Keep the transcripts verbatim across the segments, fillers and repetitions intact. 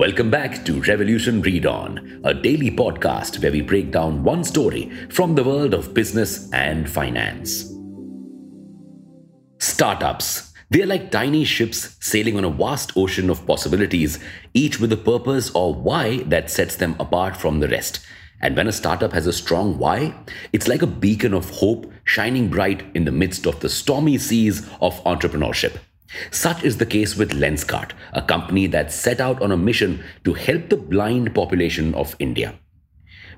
Welcome back to Revolution Read On, a daily podcast where we break down one story from the world of business and finance. Startups. They are like tiny ships sailing on a vast ocean of possibilities, each with a purpose or why that sets them apart from the rest. And when a startup has a strong why, it's like a beacon of hope shining bright in the midst of the stormy seas of entrepreneurship. Such is the case with Lenskart, a company that set out on a mission to help the blind population of India.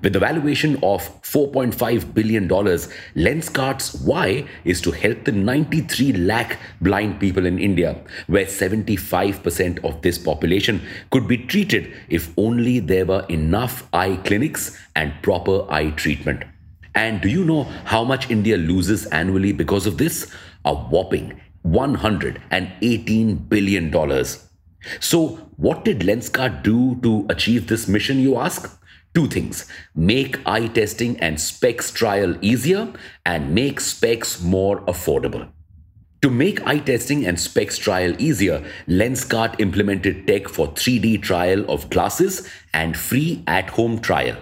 With a valuation of four point five billion dollars, Lenskart's why is to help the ninety-three lakh blind people in India, where seventy-five percent of this population could be treated if only there were enough eye clinics and proper eye treatment. And do you know how much India loses annually because of this? A whopping one hundred eighteen billion dollars. So what did Lenskart do to achieve this mission, you ask? Two things: make eye testing and specs trial easier, and make specs more affordable. To make eye testing and specs trial easier, Lenskart implemented tech for three D trial of glasses and free at-home trial.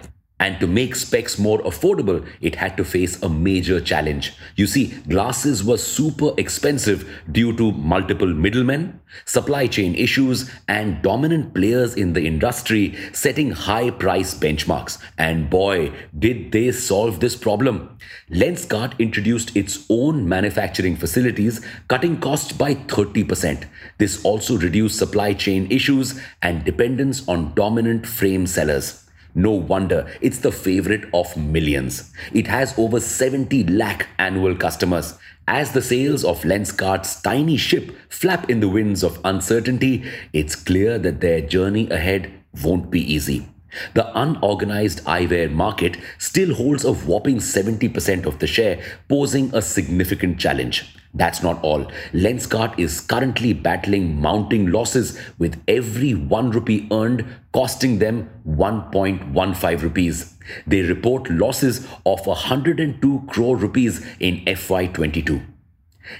And to make specs more affordable, it had to face a major challenge. You see, glasses were super expensive due to multiple middlemen, supply chain issues, and dominant players in the industry setting high price benchmarks. And boy, did they solve this problem. Lenskart introduced its own manufacturing facilities, cutting costs by thirty percent. This also reduced supply chain issues and dependence on dominant frame sellers. No wonder it's the favorite of millions. It has over seventy lakh annual customers. As the sails of Lenskart's tiny ship flap in the winds of uncertainty, it's clear that their journey ahead won't be easy. The unorganized eyewear market still holds a whopping seventy percent of the share, posing a significant challenge. That's not all. Lenskart is currently battling mounting losses, with every one rupee earned costing them one point one five rupees. They report losses of one hundred two crore rupees in F Y twenty-two.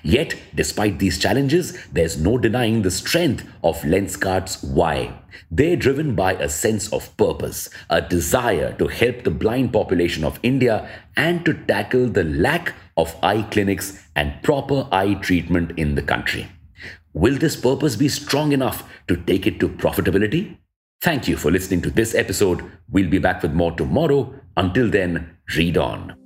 Yet, despite these challenges, there's no denying the strength of Lenskart's why. They're driven by a sense of purpose, a desire to help the blind population of India and to tackle the lack of eye clinics and proper eye treatment in the country. Will this purpose be strong enough to take it to profitability? Thank you for listening to this episode. We'll be back with more tomorrow. Until then, read on.